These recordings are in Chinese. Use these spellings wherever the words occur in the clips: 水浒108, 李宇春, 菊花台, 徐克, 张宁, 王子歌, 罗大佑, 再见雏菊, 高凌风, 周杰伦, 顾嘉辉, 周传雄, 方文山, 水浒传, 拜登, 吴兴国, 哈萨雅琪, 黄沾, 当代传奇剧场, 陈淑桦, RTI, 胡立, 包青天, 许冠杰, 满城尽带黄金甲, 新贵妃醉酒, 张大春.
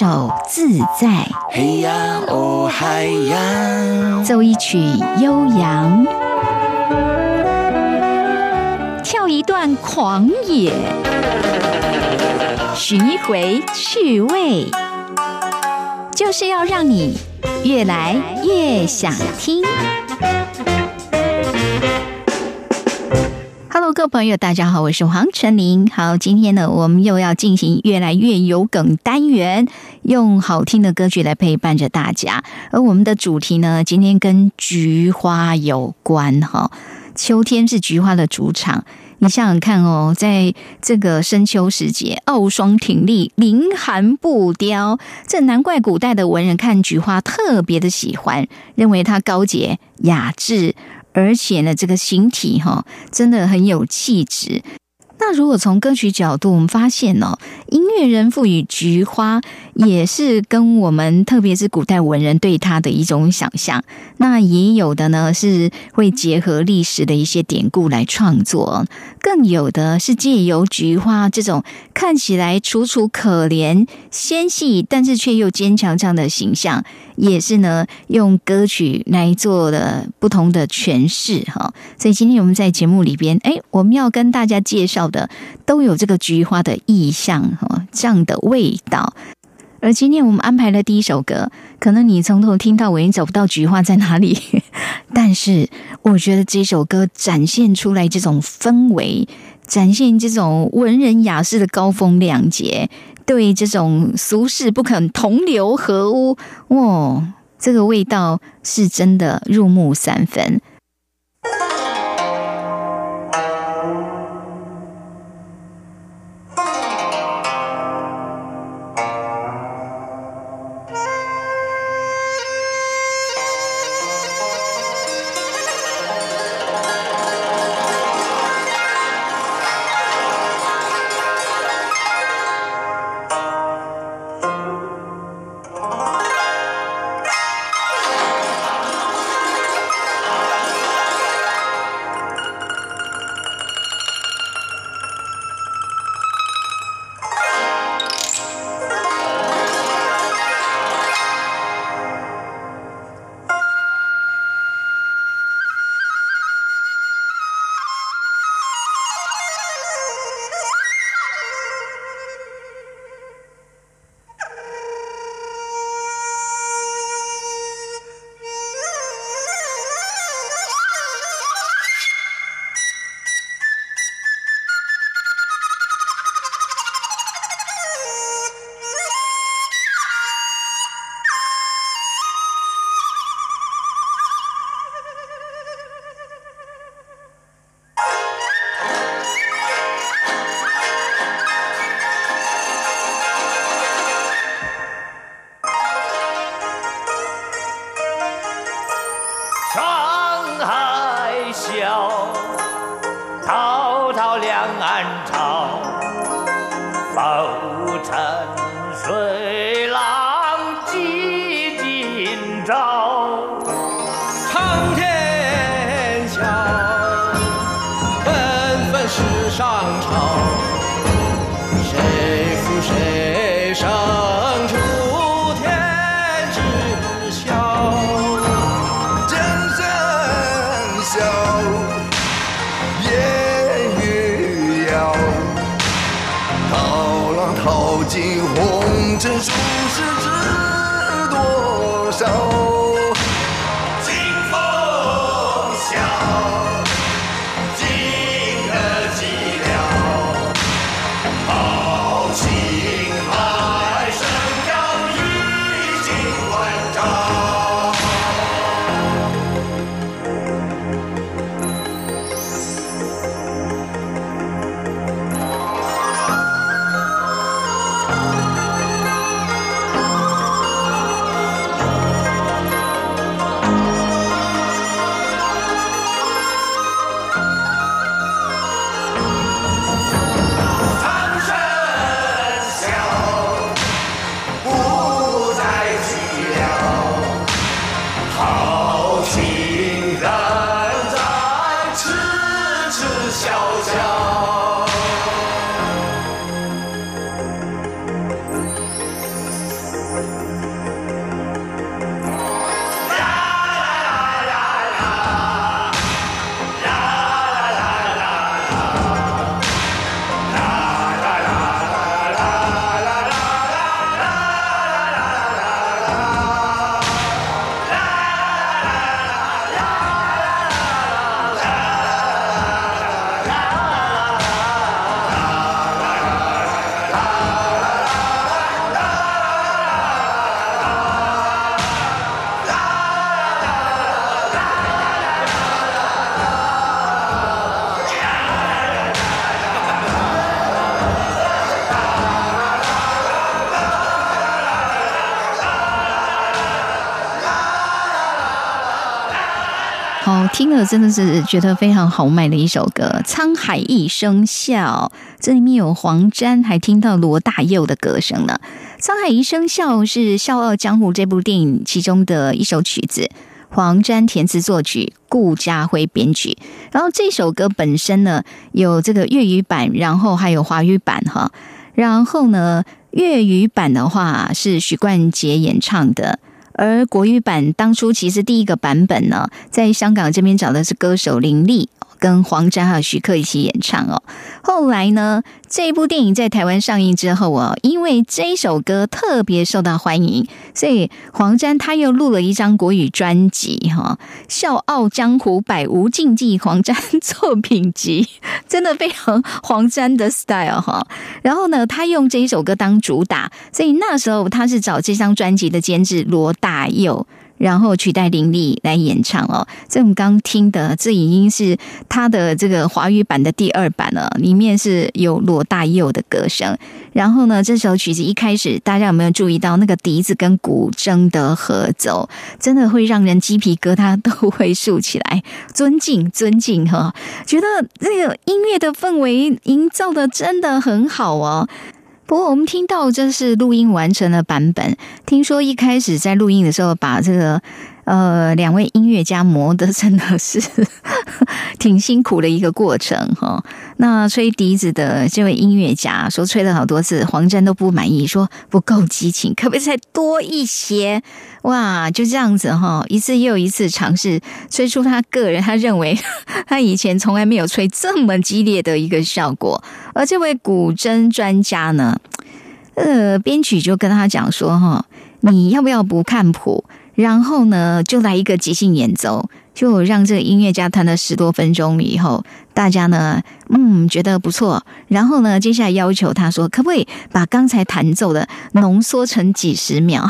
手自在，嘿呀哦嗨呀，奏一曲悠扬，跳一段狂野，寻一回趣味，就是要让你越来越想听。Hello， 各位朋友，大家好，我是黄晨玲。好，今天呢，我们又要进行越来越有梗单元，用好听的歌曲来陪伴着大家。而我们的主题呢，今天跟菊花有关哈。秋天是菊花的主场，你想想看哦，在这个深秋时节，傲霜挺立，凌寒不凋，这难怪古代的文人看菊花特别的喜欢，认为它高洁雅致。而且呢，这个形体真的很有气质。那如果从歌曲角度，我们发现哦，音乐人赋予菊花也是跟我们，特别是古代文人对它的一种想象。那也有的呢是会结合历史的一些典故来创作，更有的是借由菊花这种看起来楚楚可怜、纤细但是却又坚强这样的形象，也是呢用歌曲来做了不同的诠释哈。所以今天我们在节目里边，我们要跟大家介绍。都有这个菊花的意象这样的味道。而今天我们安排的第一首歌，可能你从头听到尾，你找不到菊花在哪里，但是我觉得这首歌展现出来这种氛围，展现这种文人雅士的高风亮节，对这种俗世不肯同流合污，这个味道是真的入木三分。听了真的是觉得非常豪迈的一首歌，沧海一声笑，这里面有黄沾，还听到罗大佑的歌声呢。沧海一声笑是《笑傲江湖》这部电影其中的一首曲子，黄沾填词作曲，顾嘉辉编曲。然后这首歌本身呢，有这个粤语版，然后还有华语版哈。然后呢，粤语版的话是许冠杰演唱的。而国语版当初其实第一个版本呢，在香港这边找的是歌手林立跟黄沾还有徐克一起演唱哦。后来呢，这部电影在台湾上映之后哦，因为这首歌特别受到欢迎，所以黄沾他又录了一张国语专辑哈，《笑傲江湖百无禁忌》黄沾作品集，真的非常黄沾的 style 哈。然后呢，他用这一首歌当主打，所以那时候他是找这张专辑的监制罗大佑。然后取代林立来演唱哦，这我们刚听的，这已经是他的这个华语版的第二版了，里面是有罗大佑的歌声。然后呢，这首曲子一开始，大家有没有注意到那个笛子跟古筝的合奏，真的会让人鸡皮疙瘩都会竖起来。尊敬哈，觉得这个音乐的氛围营造的真的很好哦。不过我们听到这是录音完成的版本，听说一开始在录音的时候把这个两位音乐家磨得真的是挺辛苦的一个过程哈。那吹笛子的这位音乐家说吹了好多次，黄沾都不满意，说不够激情，可不可以再多一些？哇，就这样子哈，一次又一次尝试吹出他个人他认为他以前从来没有吹这么激烈的一个效果。而这位古筝专家呢，编曲就跟他讲说哈，你要不要不看谱，然后呢就来一个即兴演奏，就让这个音乐家弹了10多分钟以后，大家呢觉得不错，然后呢接下来要求他说，可不可以把刚才弹奏的浓缩成几十秒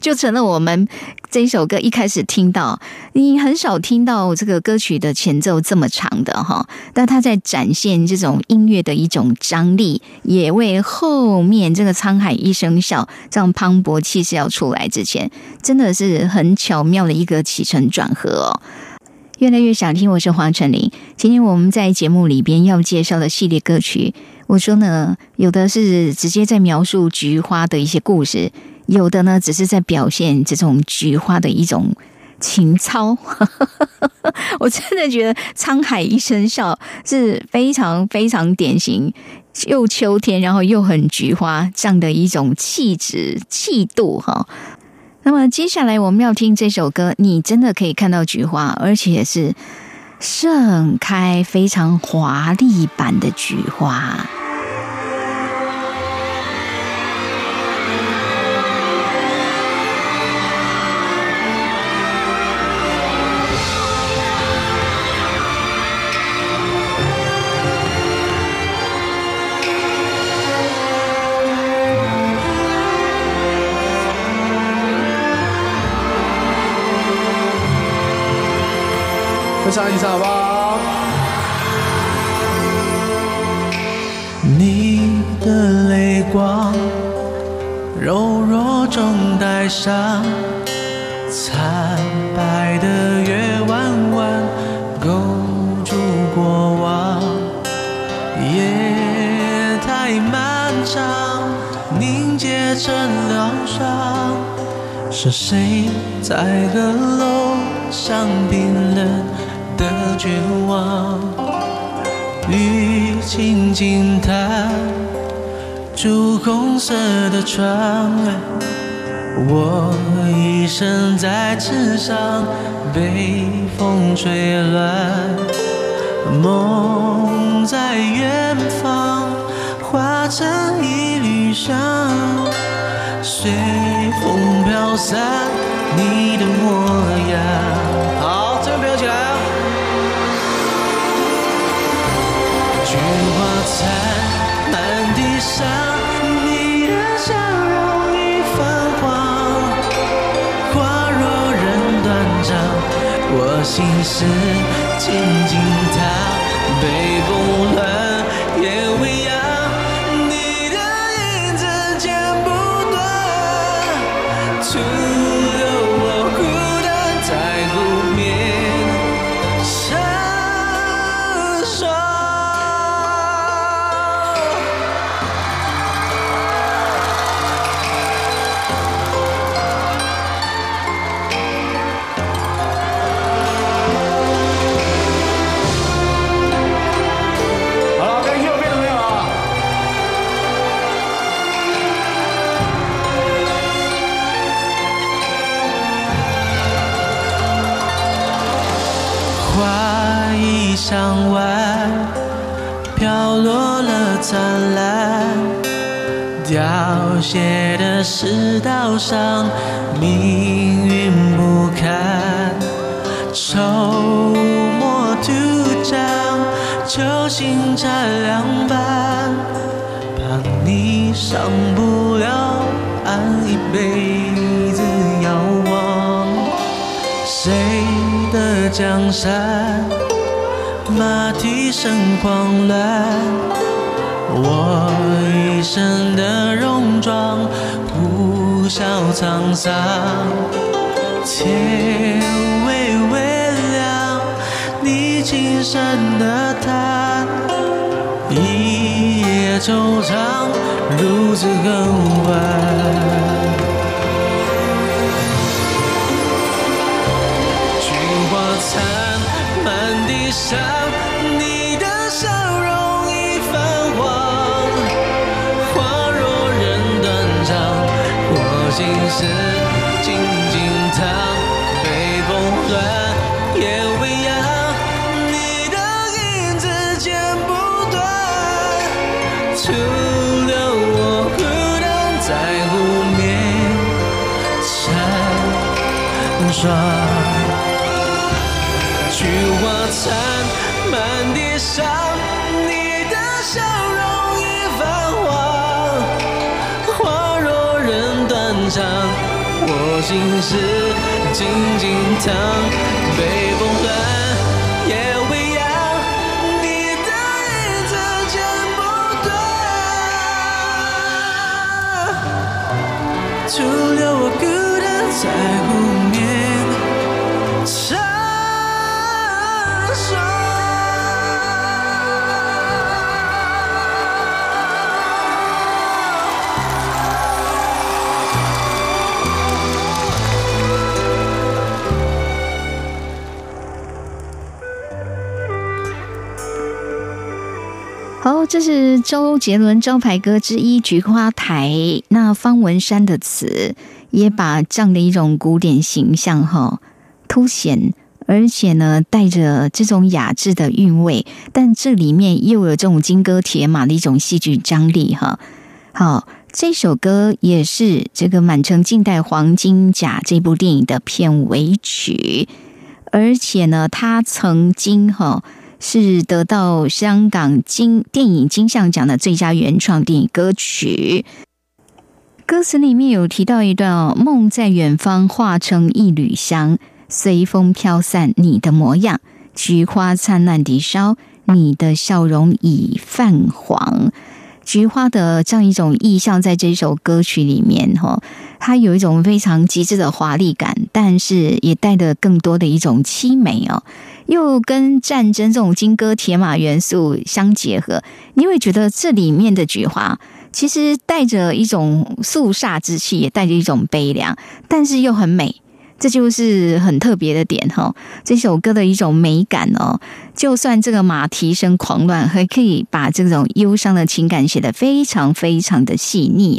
就成了我们这首歌一开始听到，你很少听到这个歌曲的前奏这么长的哈，但它在展现这种音乐的一种张力，也为后面这个沧海一声笑这样磅礴气势要出来之前，真的是很巧妙的一个起承转合哦。越来越想听，我是黄晨林。今天我们在节目里边要介绍的系列歌曲，我说呢，有的是直接在描述菊花的一些故事，有的呢只是在表现这种菊花的一种情操我真的觉得沧海一声笑是非常非常典型，又秋天然后又很菊花这样的一种气质气度哈。那么接下来我们要听这首歌，你真的可以看到菊花，而且是盛开非常华丽版的菊花。唱一唱好不好？你的泪光柔弱中带伤，惨白的月弯弯勾住过往，夜太漫长凝结成疗伤，是谁在阁楼上冰冷的绝望，雨轻轻弹朱红色的窗，我一身在纸上被风吹乱，梦在远方化成一缕香，随风飘散你的模样。好，这边飘起来啊！菊花残满地伤，你的笑容已泛黄，花若仍断肠，我心事静静它被风乱也未央，你的影子剪不断，除了我孤单在湖面。灿烂，凋谢的世道上，命运不堪，愁墨涂障，酒醒茶凉拌，怕你上不了岸，一辈子遥望谁的江山，马蹄声狂乱，我一身的戎装不消沧桑，天微微亮，你轻声的叹，一夜惆怅，如此很晚。菊花残，满地伤，你的笑容已泛黄，花若人断肠，我心事静静躺，北风乱，夜未央，你的影子剪不断，除了我孤单在湖面成双。菊花残，满地伤，你的笑容已泛黄，花若人断肠，我心事静静躺，北风乱，夜未央，你的影子剪不断，除了我孤单在湖面成双。好，这是周杰伦招牌歌之一《菊花台》，那方文山的词也把这样的一种古典形象凸显，而且呢，带着这种雅致的韵味，但这里面又有这种金戈铁马的一种戏剧张力哈。好，这首歌也是这个《满城尽带黄金甲》这部电影的片尾曲，而且呢，它曾经是得到香港电影金像奖的最佳原创电影歌曲。歌词里面有提到一段梦在远方化成一缕香。随风飘散你的模样，菊花灿烂地烧，你的笑容已泛黄。菊花的这样一种意象在这首歌曲里面它有一种非常极致的华丽感，但是也带着更多的一种凄美又跟战争这种金戈铁马元素相结合，你会觉得这里面的菊花其实带着一种肃杀之气，也带着一种悲凉，但是又很美，这就是很特别的点这首歌的一种美感就算这个马蹄声狂乱，还可以把这种忧伤的情感写得非常非常的细腻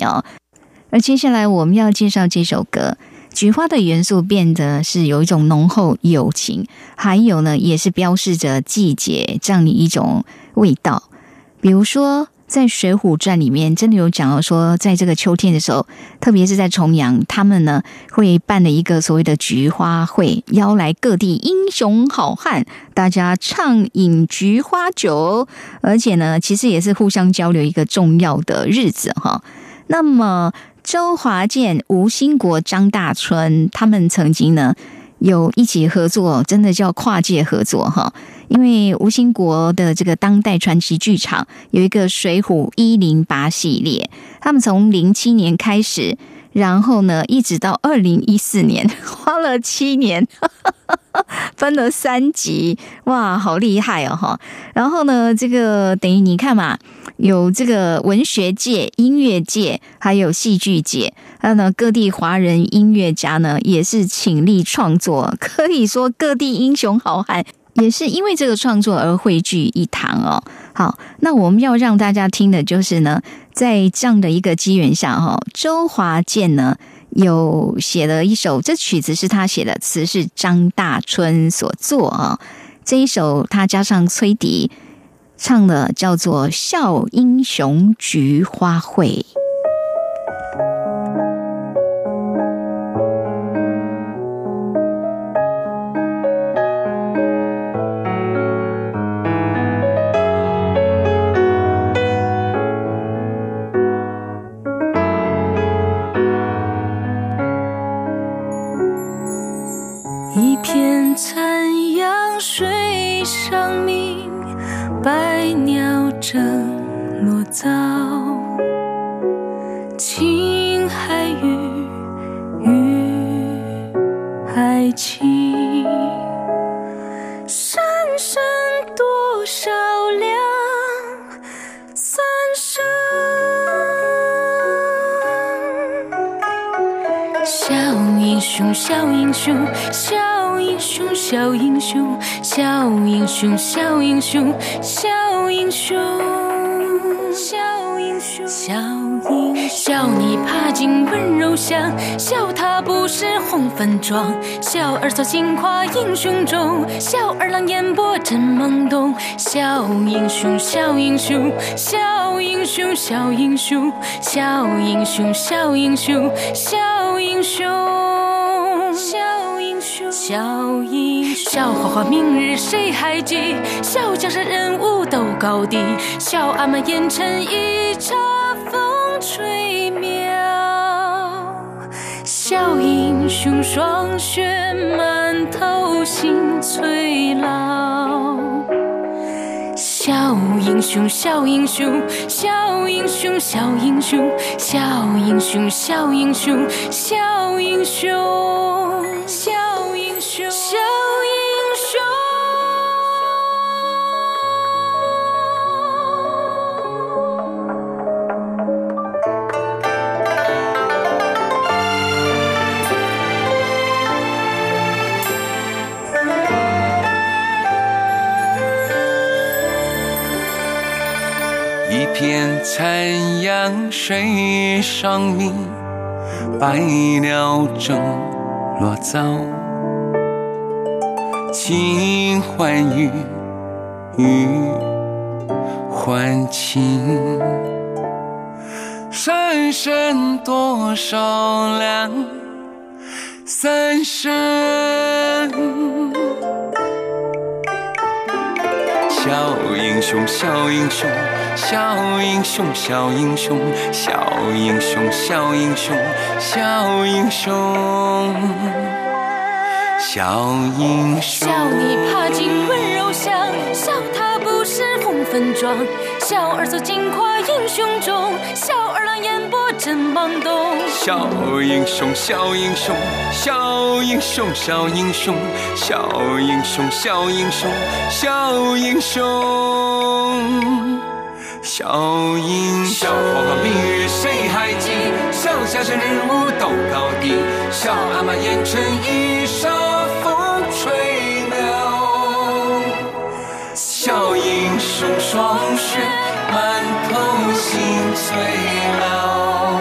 而接下来我们要介绍这首歌，菊花的元素变得是有一种浓厚友情，还有呢也是标示着季节这样的一种味道。比如说在《水浒传》里面真的有讲到说，在这个秋天的时候，特别是在重阳，他们呢会办了一个所谓的菊花会，邀来各地英雄好汉，大家畅饮菊花酒，而且呢其实也是互相交流一个重要的日子那么周华健、吴兴国、张大春他们曾经呢有一起合作，真的叫跨界合作因为吴兴国的这个当代传奇剧场有一个水浒108系列，他们从07年开始，然后呢一直到2014年，花了7年分了3集，哇好厉害然后呢这个等于你看嘛，有这个文学界、音乐界，还有戏剧界，还有呢各地华人音乐家呢也是倾力创作，可以说各地英雄好汉也是因为这个创作而汇聚一堂好，那我们要让大家听的就是呢，在这样的一个机缘下周华健呢有写了一首，这曲子是他写的，词是张大春所作这一首他加上崔迪唱了叫做《笑英雄菊花会》。笑英雄，笑英雄，笑英雄，笑英雄，笑你爬进温柔乡，笑他不是红粉妆，笑儿扫尽跨英雄中，笑儿郎眼波真懵懂，笑英雄，笑英雄，笑英雄，笑英雄，笑英雄，笑英雄，笑英雄。笑英雄，笑花花明日谁还记？笑江山人物斗高低，笑阿妈烟尘一刹风吹渺。笑英雄霜雪满头心催老。笑英雄，笑英雄，笑英雄，笑英雄，笑英雄，笑英雄，笑英雄，笑。笑英雄，一片残阳水上明，白鸟正落早。情还雨，雨还情，三生多少两，三生。笑英雄，笑英雄，笑英雄，笑英雄，笑英雄，笑英雄，笑英雄。笑英雄，笑你爬进温柔乡，笑他不是红粉妆，笑儿走进跨英雄中，笑儿郎眼波真懵懂。笑英雄，笑英雄，笑英雄，笑英雄，笑英雄，笑英雄，笑英雄，笑英雄。笑花花明日谁还记？笑江山人物斗高低，笑阿妈烟尘一霎。吹鸟，笑英雄霜雪满头心碎了。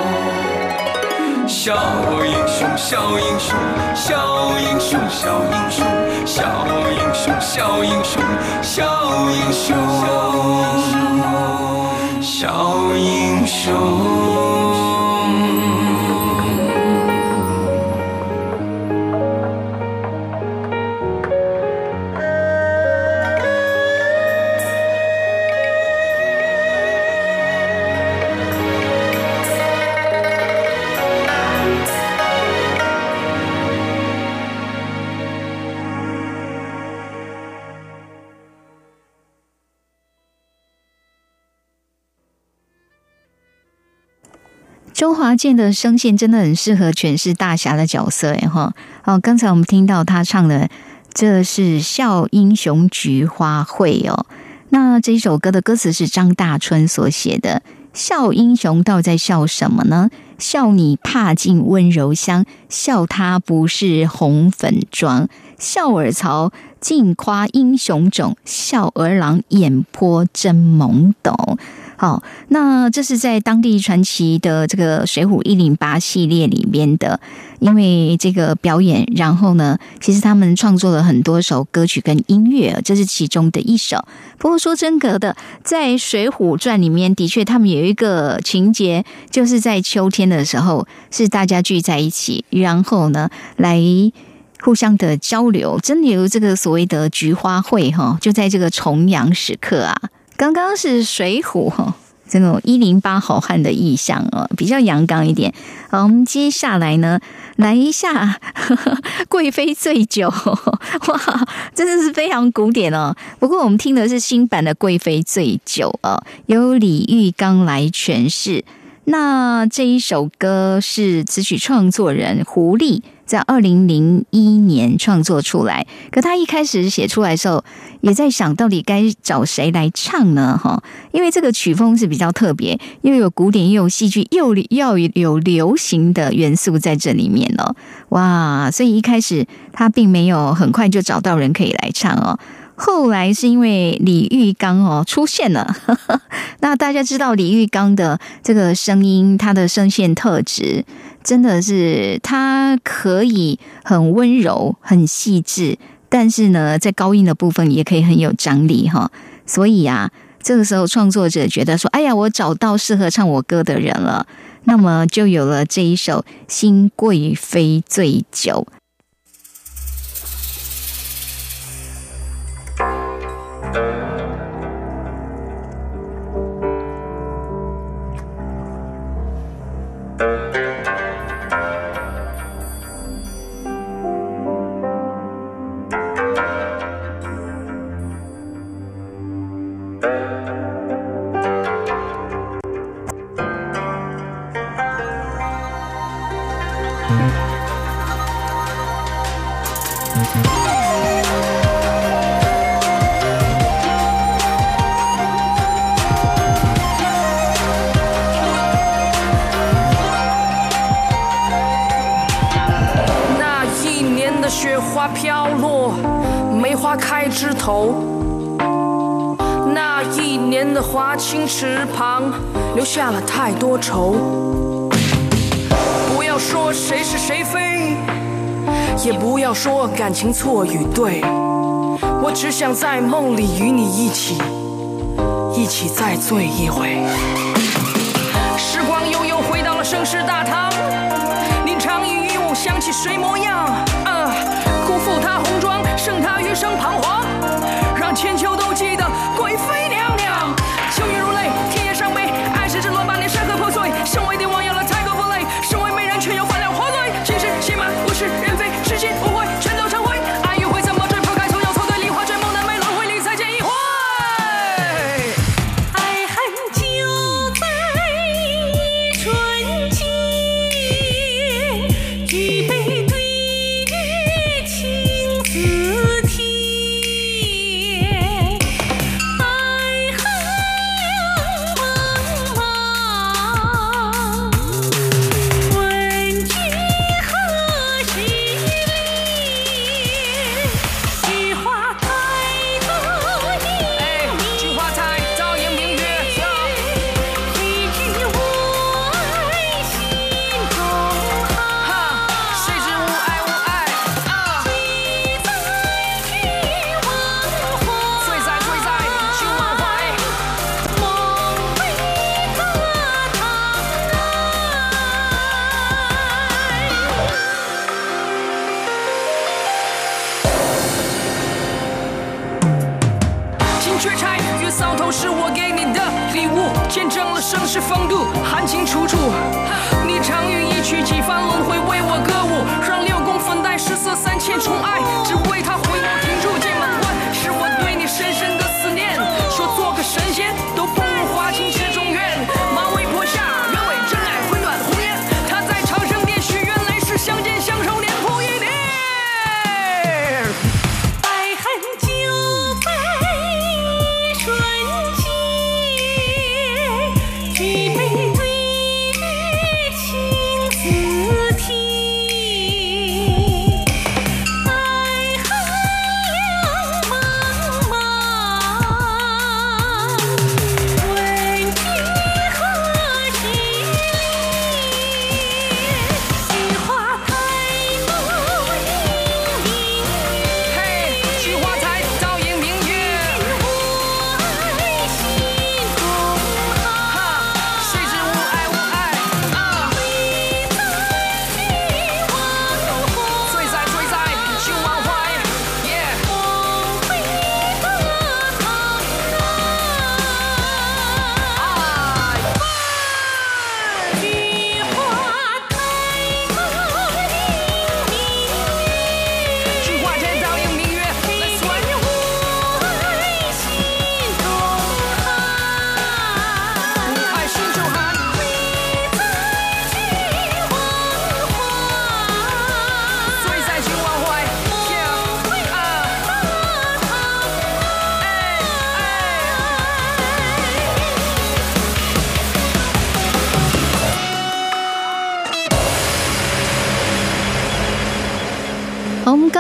笑英雄，笑英雄，笑英雄，笑英雄，笑英雄，笑英雄，笑英雄，笑英雄。周华健的声线真的很适合诠释大侠的角色耶，哦，刚才我们听到他唱的这是《笑英雄菊花会》哦。那这首歌的歌词是张大春所写的，笑英雄到底在笑什么呢？笑你踏进温柔乡，笑他不是红粉妆，笑尔曹尽夸英雄种，笑儿郎眼波真懵懂。好，那这是在当地传奇的这个水浒108系列里面的，因为这个表演，然后呢，其实他们创作了很多首歌曲跟音乐，这是其中的一首。不过说真格的，在水浒传里面的确他们有一个情节，就是在秋天的时候是大家聚在一起，然后呢来互相的交流，真的有这个所谓的菊花会哈，就在这个重阳时刻啊。刚刚是水浒哈，这种108好汉的意象啊，比较阳刚一点。好，我们接下来呢，来一下贵妃醉酒，哇，真的是非常古典哦。不过我们听的是新版的《贵妃醉酒》啊，由李玉刚来诠释。那这一首歌是词曲创作人胡立在2001年创作出来，可他一开始写出来的时候，也在想到底该找谁来唱呢？哈，因为这个曲风是比较特别，又有古典，又有戏剧，又有流行的元素在这里面哦。哇，所以一开始他并没有很快就找到人可以来唱哦。后来是因为李玉刚哦出现了，那大家知道李玉刚的这个声音，他的声线特质真的是他可以很温柔、很细致，但是呢，在高音的部分也可以很有张力哈。所以啊，这个时候创作者觉得说：“哎呀，我找到适合唱我歌的人了。”那么就有了这一首《新贵妃醉酒》。雪花飘落，梅花开枝头。那一年的华清池旁，留下了太多愁。不要说谁是谁非，也不要说感情错与对，我只想在梦里与你一起，一起再醉一回。时光悠悠回到了盛世大堂，林长椅与我想起谁模样负她红妆，胜她余生彷徨，让千秋都记得贵妃娘娘。秋雨如泪，天也伤悲，爱是这落八年山河破碎，身为帝王有了太多负累，身为美人却又犯了活罪。今生戏码，物是人非，痴心无悔，全都成灰。爱与灰怎么追？抛开所有错对，梨花追梦难寐，轮回里再见一回。爱恨就在春间，举杯对。见证了盛世风度，含情楚楚。你常与一曲几番轮回为我歌舞，让六宫粉黛食色三千宠爱，只为他回眸停驻剑门关，是我对你深深的思念。说做个神仙都不如华清池中院，马嵬坡下鸢尾真爱回暖红颜，他在长生殿许愿来世相见相守年复一年。爱恨就在春间，举杯对月清自题。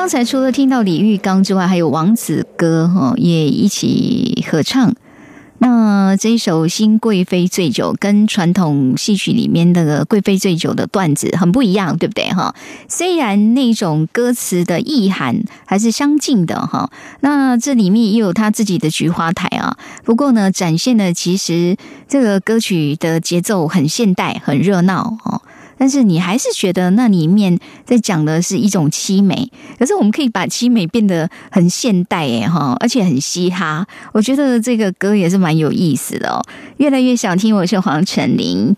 刚才除了听到李玉刚之外，还有王子歌也一起合唱。那这一首《新贵妃醉酒》跟传统戏曲里面的贵妃醉酒的段子很不一样，对不对？虽然那种歌词的意涵还是相近的，那这里面也有他自己的菊花台啊。不过呢，展现了其实这个歌曲的节奏很现代、很热闹，但是你还是觉得那里面在讲的是一种凄美，可是我们可以把凄美变得很现代耶，而且很嘻哈。我觉得这个歌也是蛮有意思的哦。越来越想听，我是黄晨玲。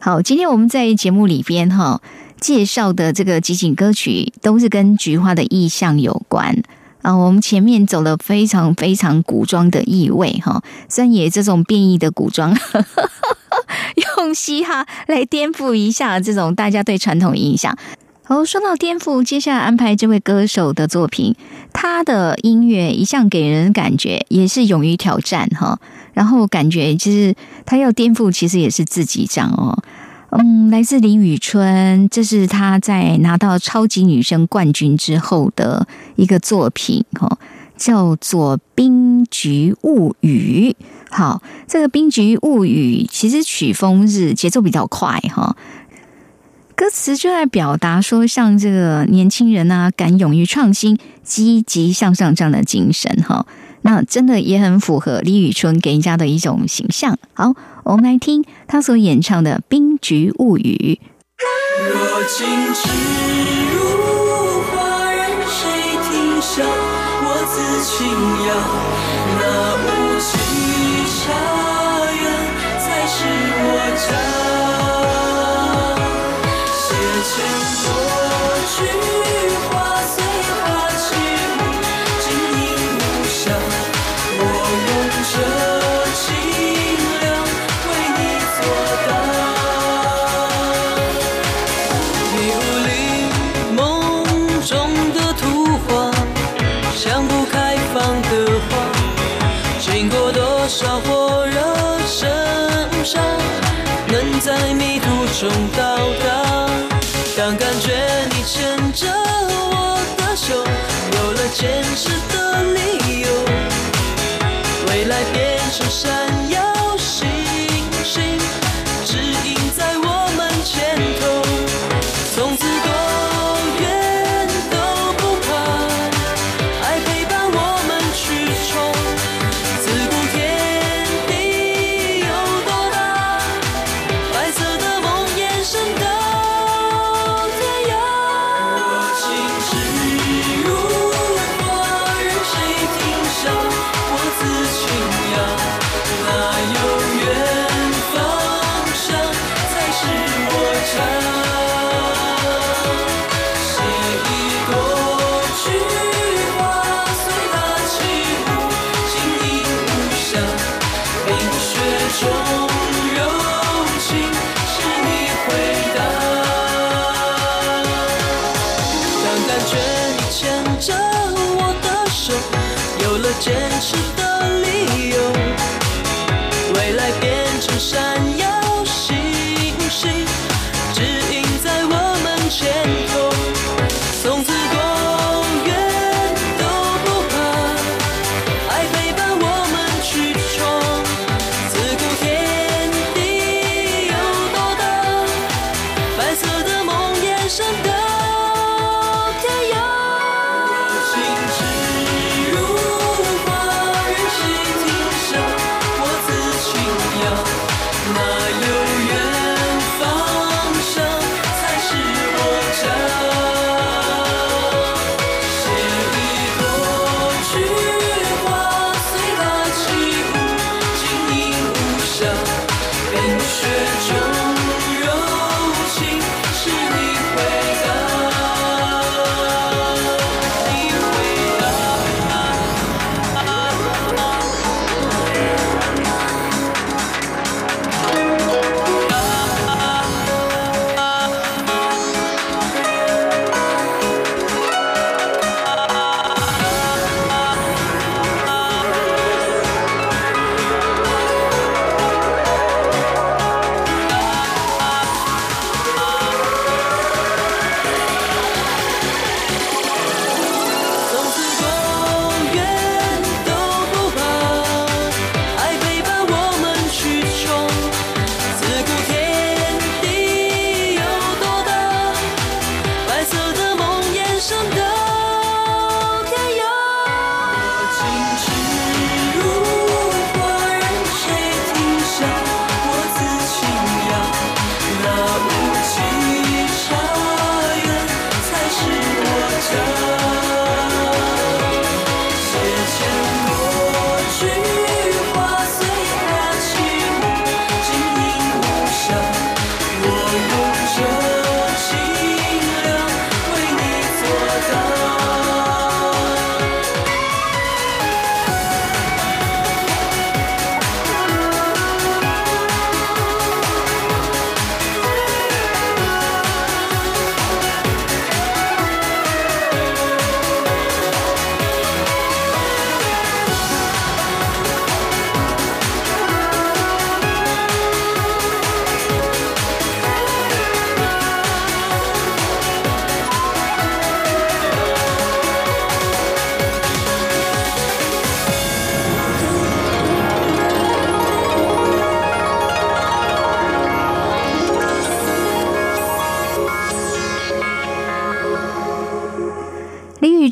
好，今天我们在节目里边介绍的这个集锦歌曲都是跟菊花的意象有关。我们前面走了非常非常古装的意味，虽然也这种变异的古装用嘻哈来颠覆一下这种大家对传统印象。好，说到颠覆，接下来安排这位歌手的作品，他的音乐一向给人感觉也是勇于挑战，然后感觉就是他要颠覆其实也是自己这样来自林宇春，这是她在拿到超级女声冠军之后的一个作品，叫做《冰菊物语》。好，这个《冰菊物语》其实曲风是节奏比较快，歌词就在表达说，像这个年轻人啊，敢勇于创新、积极向上这样的精神，那真的也很符合李宇春给人家的一种形象。好，我们来听她所演唱的《冰菊物语》。若尽知无花人谁听晓，我自轻摇，那无趣茶园才是我家。写成多菊花随花起舞，只因无暇，我用这在迷途中到达，当感觉你牵着我的手，有了坚持的理由，未来变成闪耀星星，指引在我们前头，从此多远都不怕，爱陪伴我们去闯，自古天地有多大，伸到天涯。若尽知如花人谁听晓，我自轻摇，哪有远方向才是我家。写一朵菊花随它起舞，静音无暇，冰雪中柔情坚持的理由，未来变成闪耀星星，指引在我们前头，从此多远都不怕，爱陪伴我们去闯，自古天地有多大，白色的梦延伸到天涯。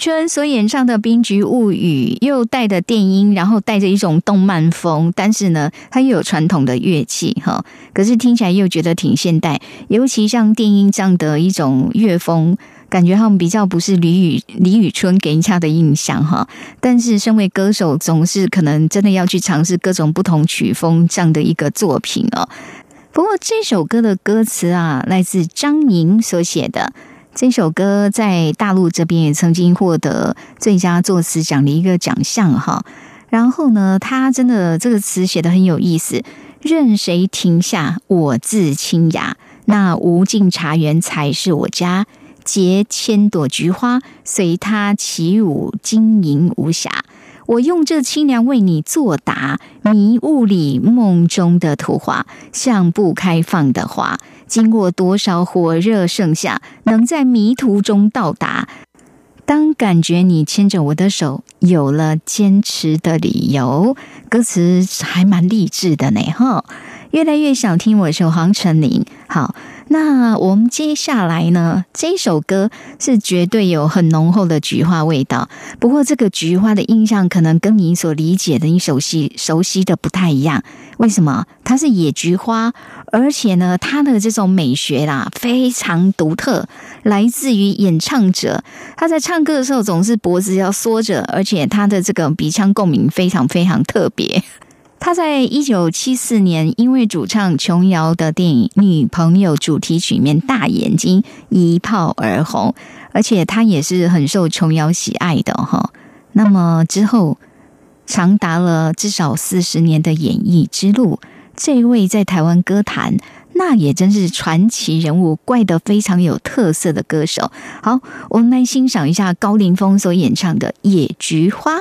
春所演唱的《冰菊物语》又带着电音，然后带着一种动漫风，但是呢它又有传统的乐器，可是听起来又觉得挺现代，尤其像电音这样的一种乐风，感觉他们比较不是李宇春给人家的印象哈，但是身为歌手，总是可能真的要去尝试各种不同曲风这样的一个作品哦。不过这首歌的歌词啊，来自张宁所写的。这首歌在大陆这边也曾经获得最佳作词奖的一个奖项哈。然后呢，他真的这个词写得很有意思，任谁停下，我自清雅。那无尽茶园才是我家。结千朵菊花，随它起舞，晶莹无瑕。我用这清凉为你作答，迷雾里梦中的图画，像不开放的花，经过多少火热盛夏，能在迷途中到达。当感觉你牵着我的手，有了坚持的理由。歌词还蛮励志的呢，哈。越来越想听，我是黄成林。好，那我们接下来呢，这首歌是绝对有很浓厚的菊花味道，不过这个菊花的印象可能跟你所理解的、你熟悉的不太一样。为什么？它是野菊花，而且呢它的这种美学啦非常独特，来自于演唱者，他在唱歌的时候总是脖子要缩着，而且他的这个鼻腔共鸣非常非常特别。他在1974年因为主唱琼瑶的电影《女朋友》主题曲里面大眼睛一炮而红，而且他也是很受琼瑶喜爱的哈。那么之后长达了至少40年的演艺之路，这位在台湾歌坛那也真是传奇人物，怪得非常有特色的歌手。好，我们来欣赏一下高凌风所演唱的《野菊花》。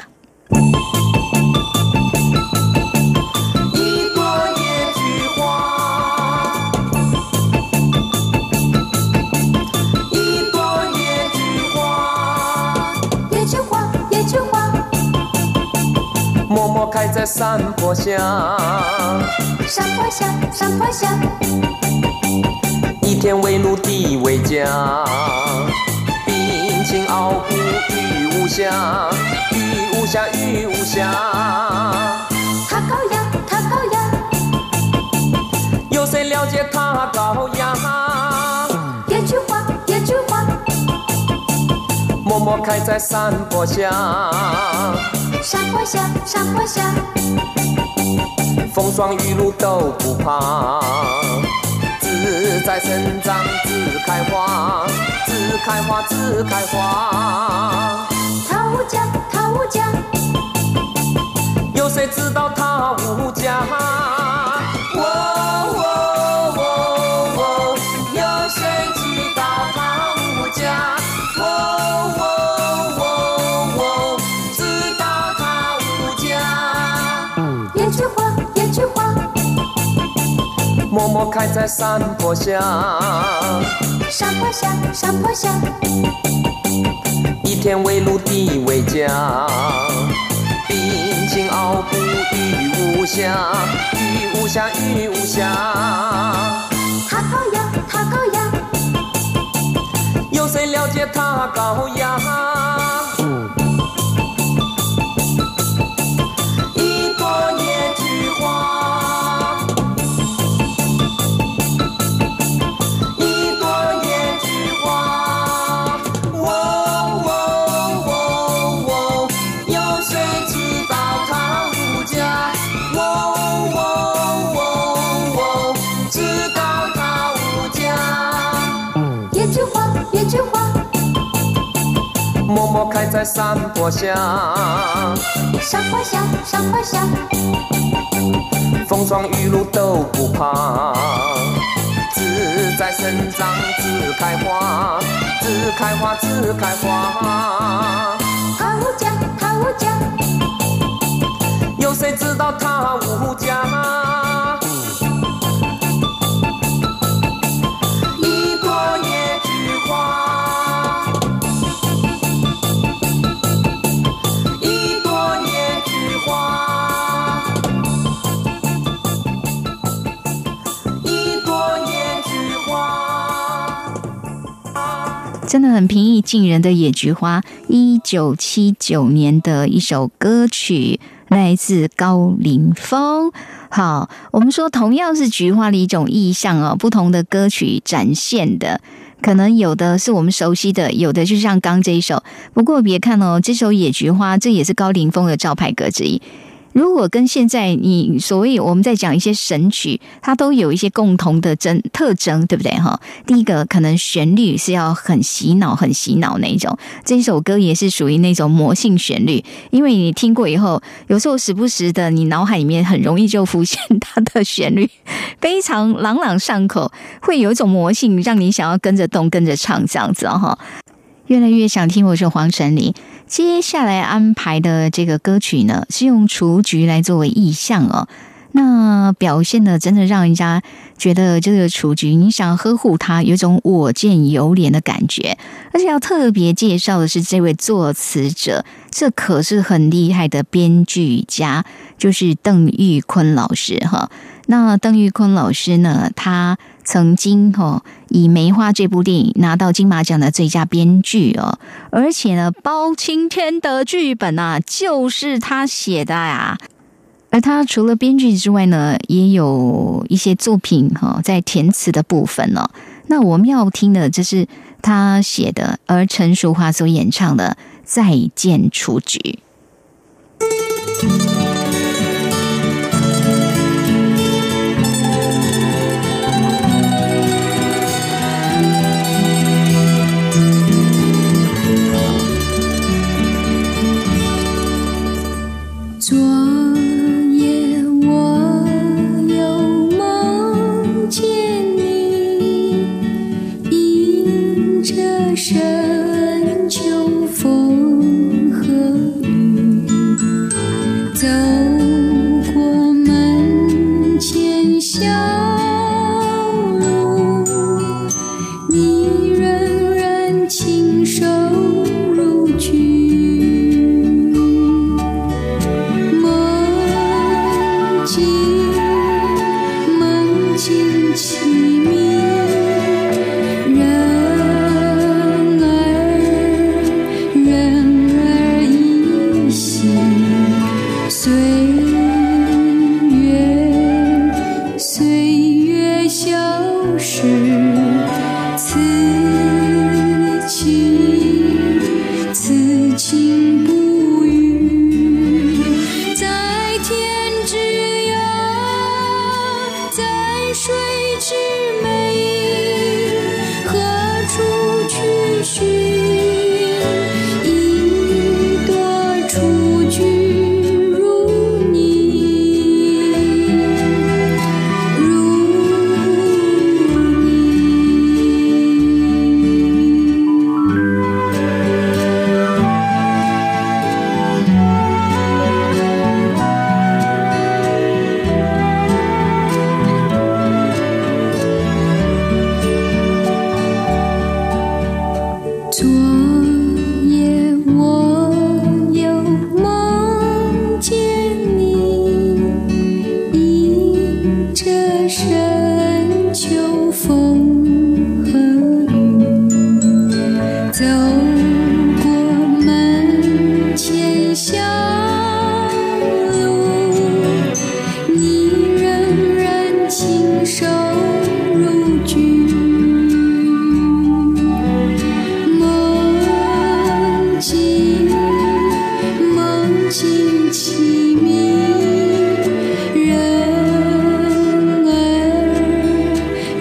开在山坡下，山坡下，山坡下，一天为奴地为家，冰清傲骨玉无瑕，玉无瑕，玉无瑕。他高雅，他高雅，有谁了解他高雅？野菊花，野菊花，默默开在山坡下。山坡下，山坡下，风霜雨露都不怕，自在生长，自开花，自开花，自开花。它无价，它无价，有谁知道它无价？默默开在山坡下，山坡下，山坡下，一天为奴地为家，冰清傲骨玉无瑕，玉无瑕，玉无瑕。他高雅，他高雅，有谁了解他高雅？开在山坡下，山坡下，山坡下，风霜雨露都不怕，自在生长，自开花，自开花，自开花。它无价，它无价，有谁知道它无价？真的很平易近人的野菊花，1979年的一首歌曲，来自高凌风。好，我们说同样是菊花的一种意象哦，不同的歌曲展现的，可能有的是我们熟悉的，有的就像刚这一首。不过别看哦，这首《野菊花》这也是高凌风的招牌歌之一。如果跟现在你所谓我们在讲一些神曲，它都有一些共同的特征，对不对？第一个可能旋律是要很洗脑、很洗脑那一种，这首歌也是属于那种魔性旋律，因为你听过以后，有时候时不时的你脑海里面很容易就浮现它的旋律，非常朗朗上口，会有一种魔性，让你想要跟着动、跟着唱这样子哦。越来越想听，我是黄晨林。接下来安排的这个歌曲呢，是用雏菊来作为意象哦。那表现的真的让人家觉得这个雏菊，你想呵护它，有一种我见犹怜的感觉。而且要特别介绍的是这位作词者，这可是很厉害的编剧家，就是邓玉坤老师哈。那邓玉坤老师呢，他曾经以《梅花》这部电影拿到金马奖的最佳编剧哦，而且呢，包青天的剧本啊，就是他写的呀。而他除了编剧之外呢，也有一些作品哈，在填词的部分哦。那我们要听的这是他写的，而陈淑桦所演唱的《再见雏菊》。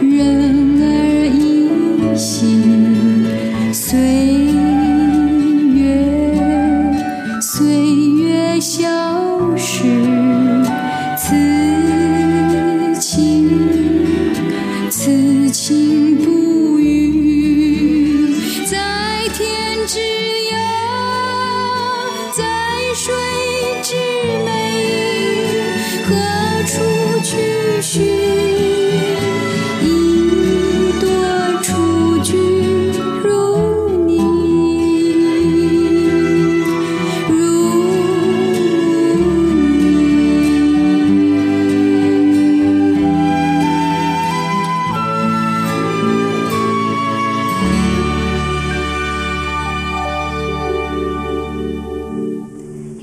人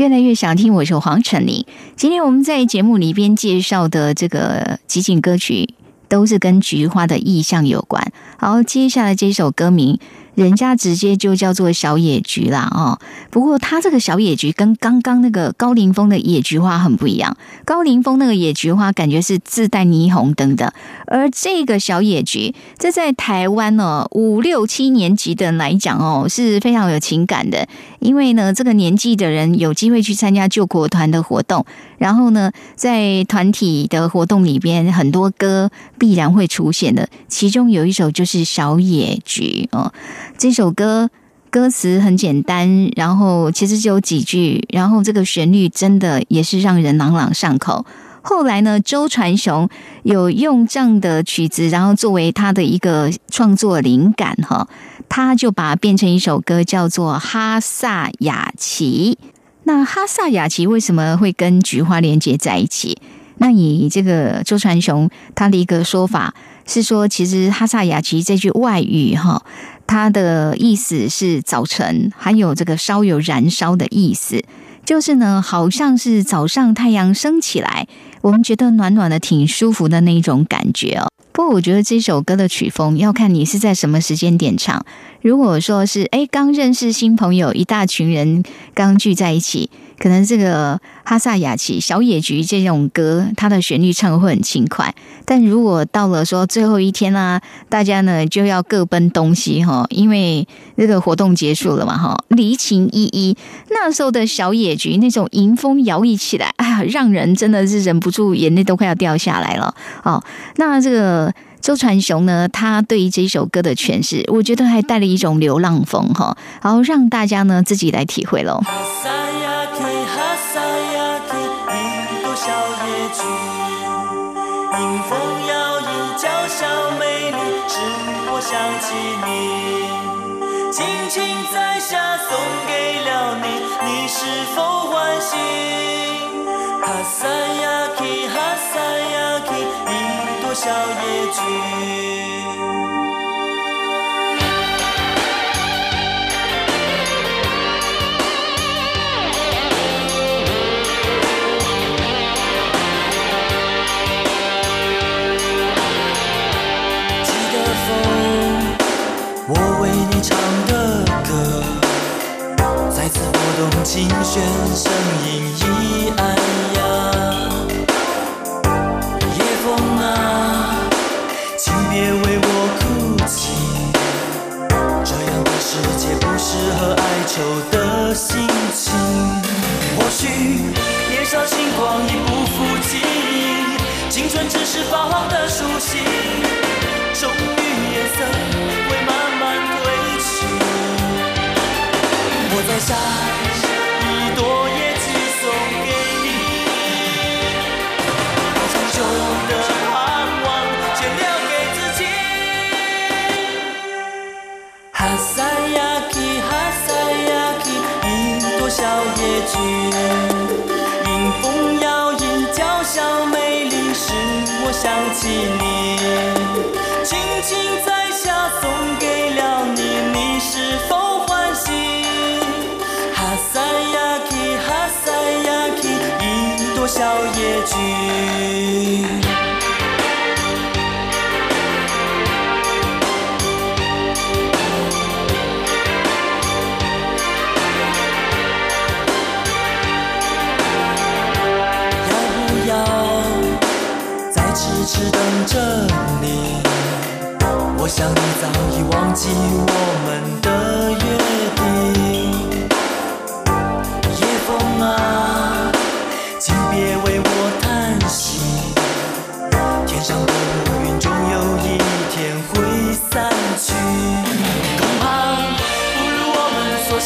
越来越想听，我是黄成玲。今天我们在节目里边介绍的这个集锦歌曲都是跟菊花的意象有关。好，接下来这首歌名人家直接就叫做小野菊啦哦，不过它这个小野菊跟刚刚那个高凌风的野菊花很不一样，高凌风那个野菊花感觉是自带霓虹灯的，而这个小野菊，这在台湾哦5、6、7年级的来讲哦是非常有情感的，因为呢这个年纪的人有机会去参加救国团的活动，然后呢在团体的活动里边很多歌必然会出现的，其中有一首就是小野菊哦。这首歌歌词很简单，然后其实只有几句，然后这个旋律真的也是让人朗朗上口。后来呢，周传雄有用这样的曲子，然后作为他的一个创作灵感哈，他就把它变成一首歌，叫做《哈萨雅琪》。那哈萨雅琪为什么会跟菊花连结在一起？那以这个周传雄他的一个说法是说，其实哈萨雅琪这句外语哈，它的意思是早晨，还有这个稍有燃烧的意思，就是呢好像是早上太阳升起来，我们觉得暖暖的挺舒服的那种感觉哦。不过我觉得这首歌的曲风要看你是在什么时间点唱，如果说是刚认识新朋友，一大群人刚聚在一起，可能这个哈萨雅琪小野菊这种歌它的旋律唱会很轻快，但如果到了说最后一天啊，大家呢就要各奔东西齁，因为这个活动结束了嘛齁，离情依依，那时候的小野菊那种迎风摇曳起来，哎呀，让人真的是忍不住眼泪都快要掉下来了哦。那这个周传雄呢，他对于这首歌的诠释，我觉得还带了一种流浪风齁，然后让大家呢自己来体会咯。迎风摇曳，娇小美丽，使我想起你。轻轻摘下，送给了你，你是否欢喜？哈萨雅琪，哈萨雅琪，一朵小野菊。琴弦声音依岸呀，夜风啊，请别为我哭泣，这样的世界不适合哀愁的心情。或许年少轻狂已不复记忆，青春只是发黄的书信，终于颜色会慢慢褪去。我在下多野菊送给你，长久的盼望全留给自己。哈萨雅琪，哈萨雅琪，一朵小野菊，迎风摇曳，娇小美丽，使我想起你。轻轻摘下，送给了你，你是否欢喜？哈萨雅。小野菊。要不要再痴痴等着你？我想你早已忘记我们的约定。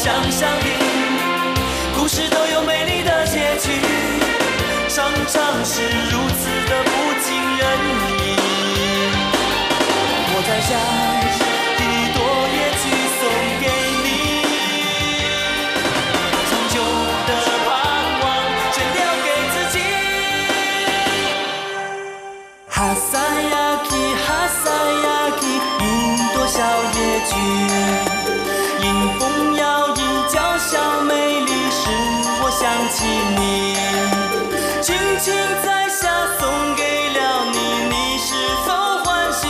想象力故事都有美丽的结局，常常是如此的不尽人意。我摘下一朵野菊送给你，长久的盼望。惜你，轻轻摘下送给了你，你是否欢喜？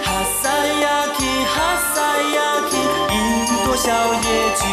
哈萨雅克，哈萨雅克，一朵小野菊。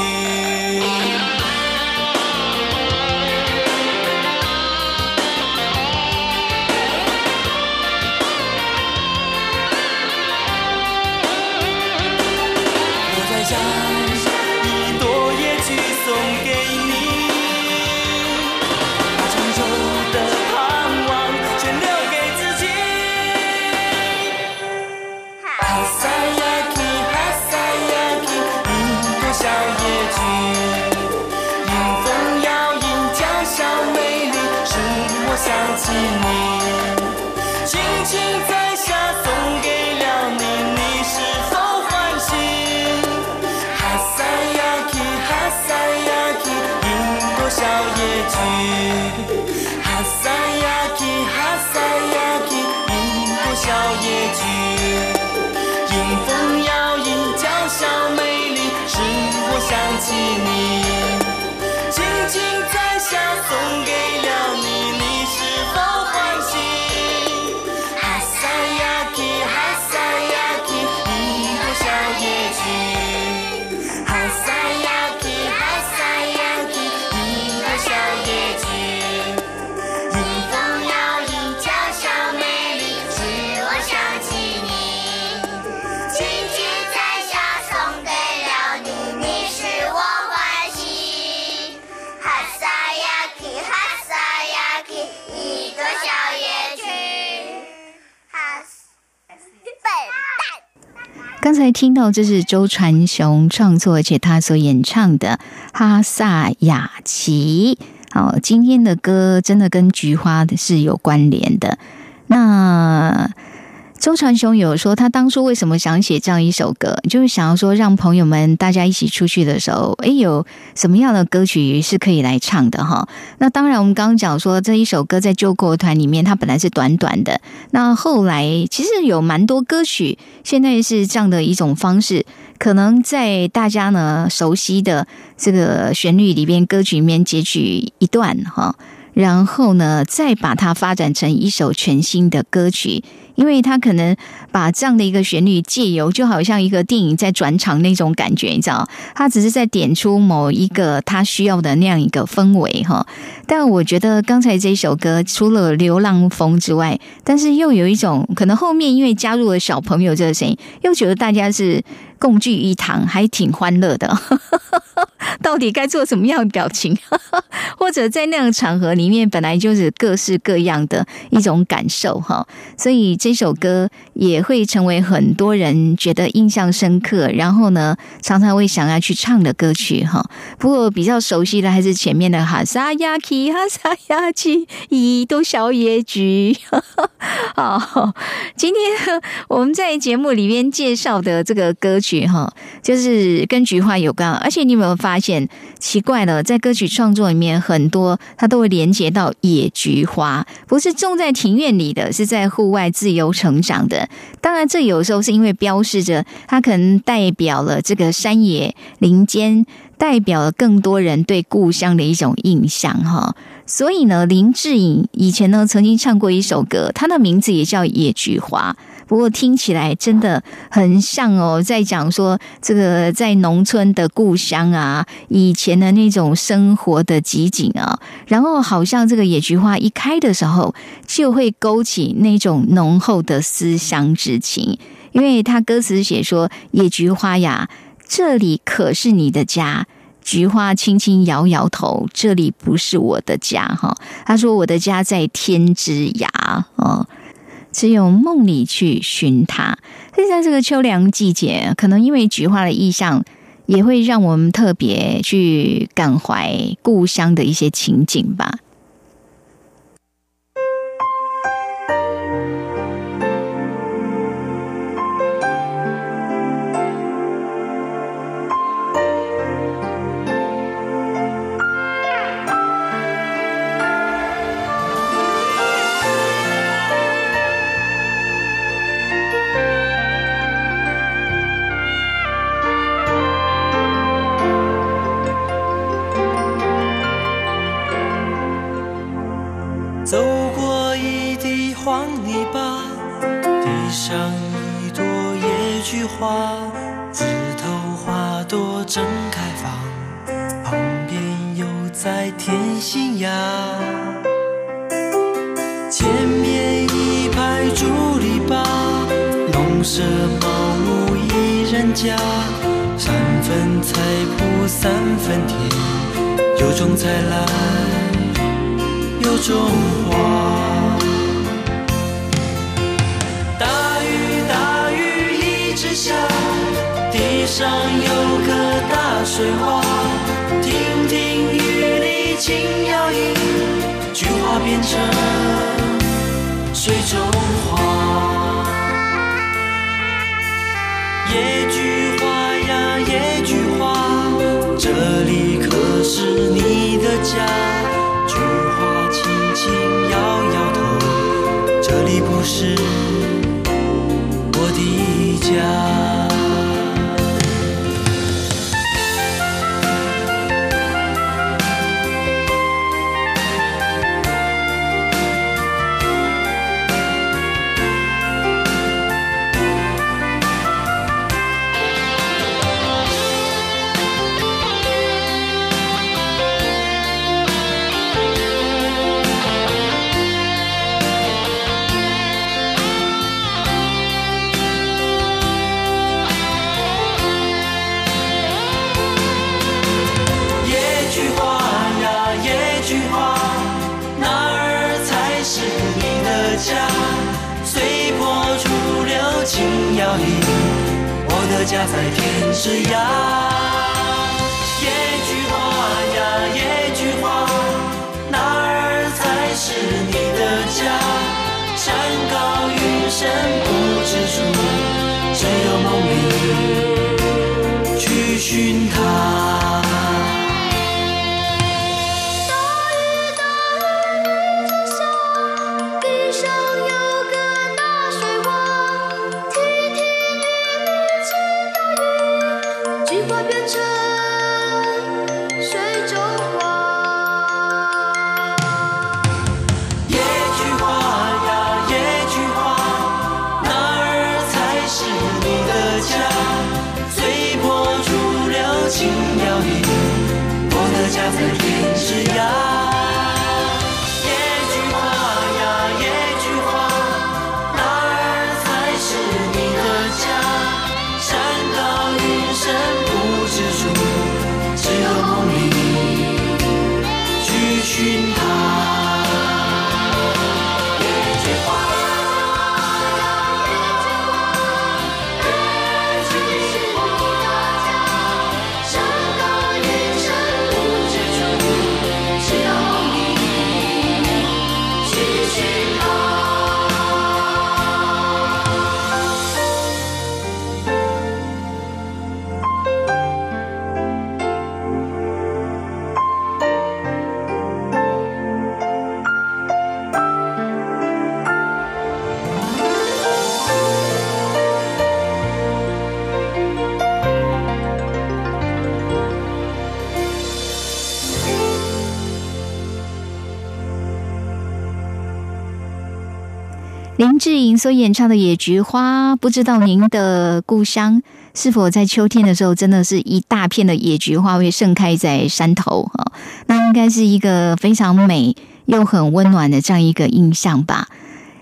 刚才听到这是周传雄创作，而且他所演唱的《哈萨雅琪》。好，今天的歌真的跟菊花是有关联的。那周传雄有说他当初为什么想写这样一首歌，就是想要说让朋友们大家一起出去的时候，有什么样的歌曲是可以来唱的哈。那当然我们刚刚讲说这一首歌在救国团里面它本来是短短的，那后来其实有蛮多歌曲现在是这样的一种方式，可能在大家呢熟悉的这个旋律里边，歌曲里面截取一段哈，然后呢再把它发展成一首全新的歌曲。因为他可能把这样的一个旋律借由就好像一个电影在转场那种感觉，你知道，他只是在点出某一个他需要的那样一个氛围哈。但我觉得刚才这首歌除了流浪风之外，但是又有一种可能后面因为加入了小朋友这个声音，又觉得大家是共聚一堂，还挺欢乐的到底该做什么样的表情或者在那样的场合里面本来就是各式各样的一种感受哈。所以这首歌也会成为很多人觉得印象深刻，然后呢常常会想要去唱的歌曲哈。不过比较熟悉的还是前面的哈萨雅琪，哈萨雅琪，一朵小野菊好，今天我们在节目里面介绍的这个歌曲哈，就是跟菊花有关。而且你有没有发现奇怪了，在歌曲创作里面很多它都会连接到野菊花，不是种在庭院里的，是在户外自由成长的。当然这有时候是因为标示着它可能代表了这个山野林间，代表了更多人对故乡的一种印象哈。所以呢林志颖以前呢曾经唱过一首歌，他的名字也叫野菊花，不过听起来真的很像哦，在讲说这个在农村的故乡啊，以前的那种生活的集景啊，然后好像这个野菊花一开的时候就会勾起那种浓厚的思乡之情。因为他歌词写说，野菊花呀，这里可是你的家，菊花轻轻摇摇头，这里不是我的家哈。他说我的家在天之涯哦，只有梦里去寻它。所以在这个秋凉季节，可能因为菊花的意象，也会让我们特别去感怀故乡的一些情景吧。像一朵野菊花，枝头花朵正开放，旁边又在添新芽。前面一排竹篱笆，农舍茅屋一人家，三分菜圃三分田，有种菜来有种花。地上有棵大水花，亭亭玉立轻摇曳，菊花变成水中花。野菊花呀野菊花，这里可是你的家。菊花轻轻摇摇头，这里不是我的家。我的家在天之涯，野菊花呀野菊花，哪儿才是你的家？山高云深不知处，只有梦里去寻它。林志颖所演唱的《野菊花》，不知道您的故乡是否在秋天的时候，真的是一大片的野菊花会盛开在山头啊？那应该是一个非常美又很温暖的这样一个印象吧。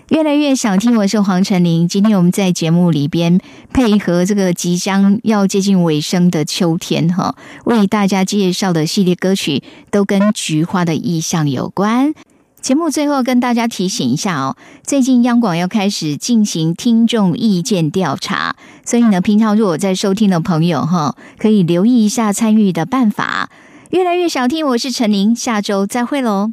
越来越想听，我是黄成玲。今天我们在节目里边配合这个即将要接近尾声的秋天哈，为大家介绍的系列歌曲都跟菊花的意象有关。节目最后跟大家提醒一下哦，最近央广要开始进行听众意见调查，所以呢，平常如果在收听的朋友哈，可以留意一下参与的办法。越来越想听，我是陈琳，下周再会喽。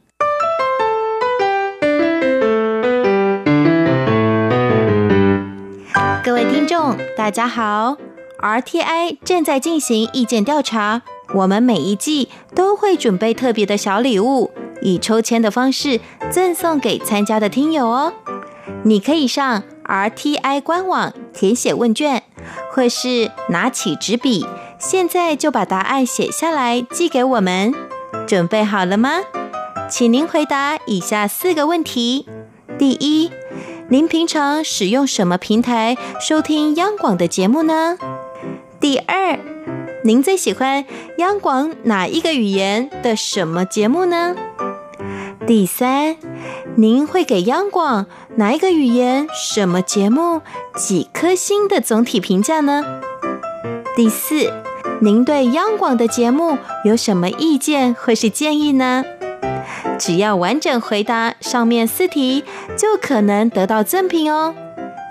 各位听众，大家好 ，RTI 正在进行意见调查，我们每一季都会准备特别的小礼物。以抽签的方式赠送给参加的听友哦，你可以上 RTI 官网填写问卷，或是拿起纸笔，现在就把答案写下来寄给我们。准备好了吗？请您回答以下4个问题：第一，您平常使用什么平台收听央广的节目呢？第二，您最喜欢央广哪一个语言的什么节目呢？第三，您会给央广哪一个语言什么节目几颗星的总体评价呢？第四，您对央广的节目有什么意见或是建议呢？只要完整回答上面4题，就可能得到赠品哦。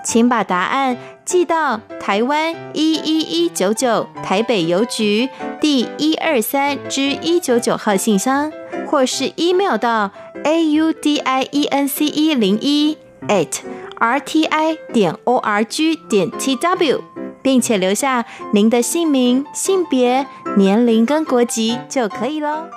请把答案寄到台湾11199台北邮局第123-199号信箱，或是 email 到 audience10101@rti.org.tw， 并且留下您的姓名、性别、年龄跟国籍就可以咯。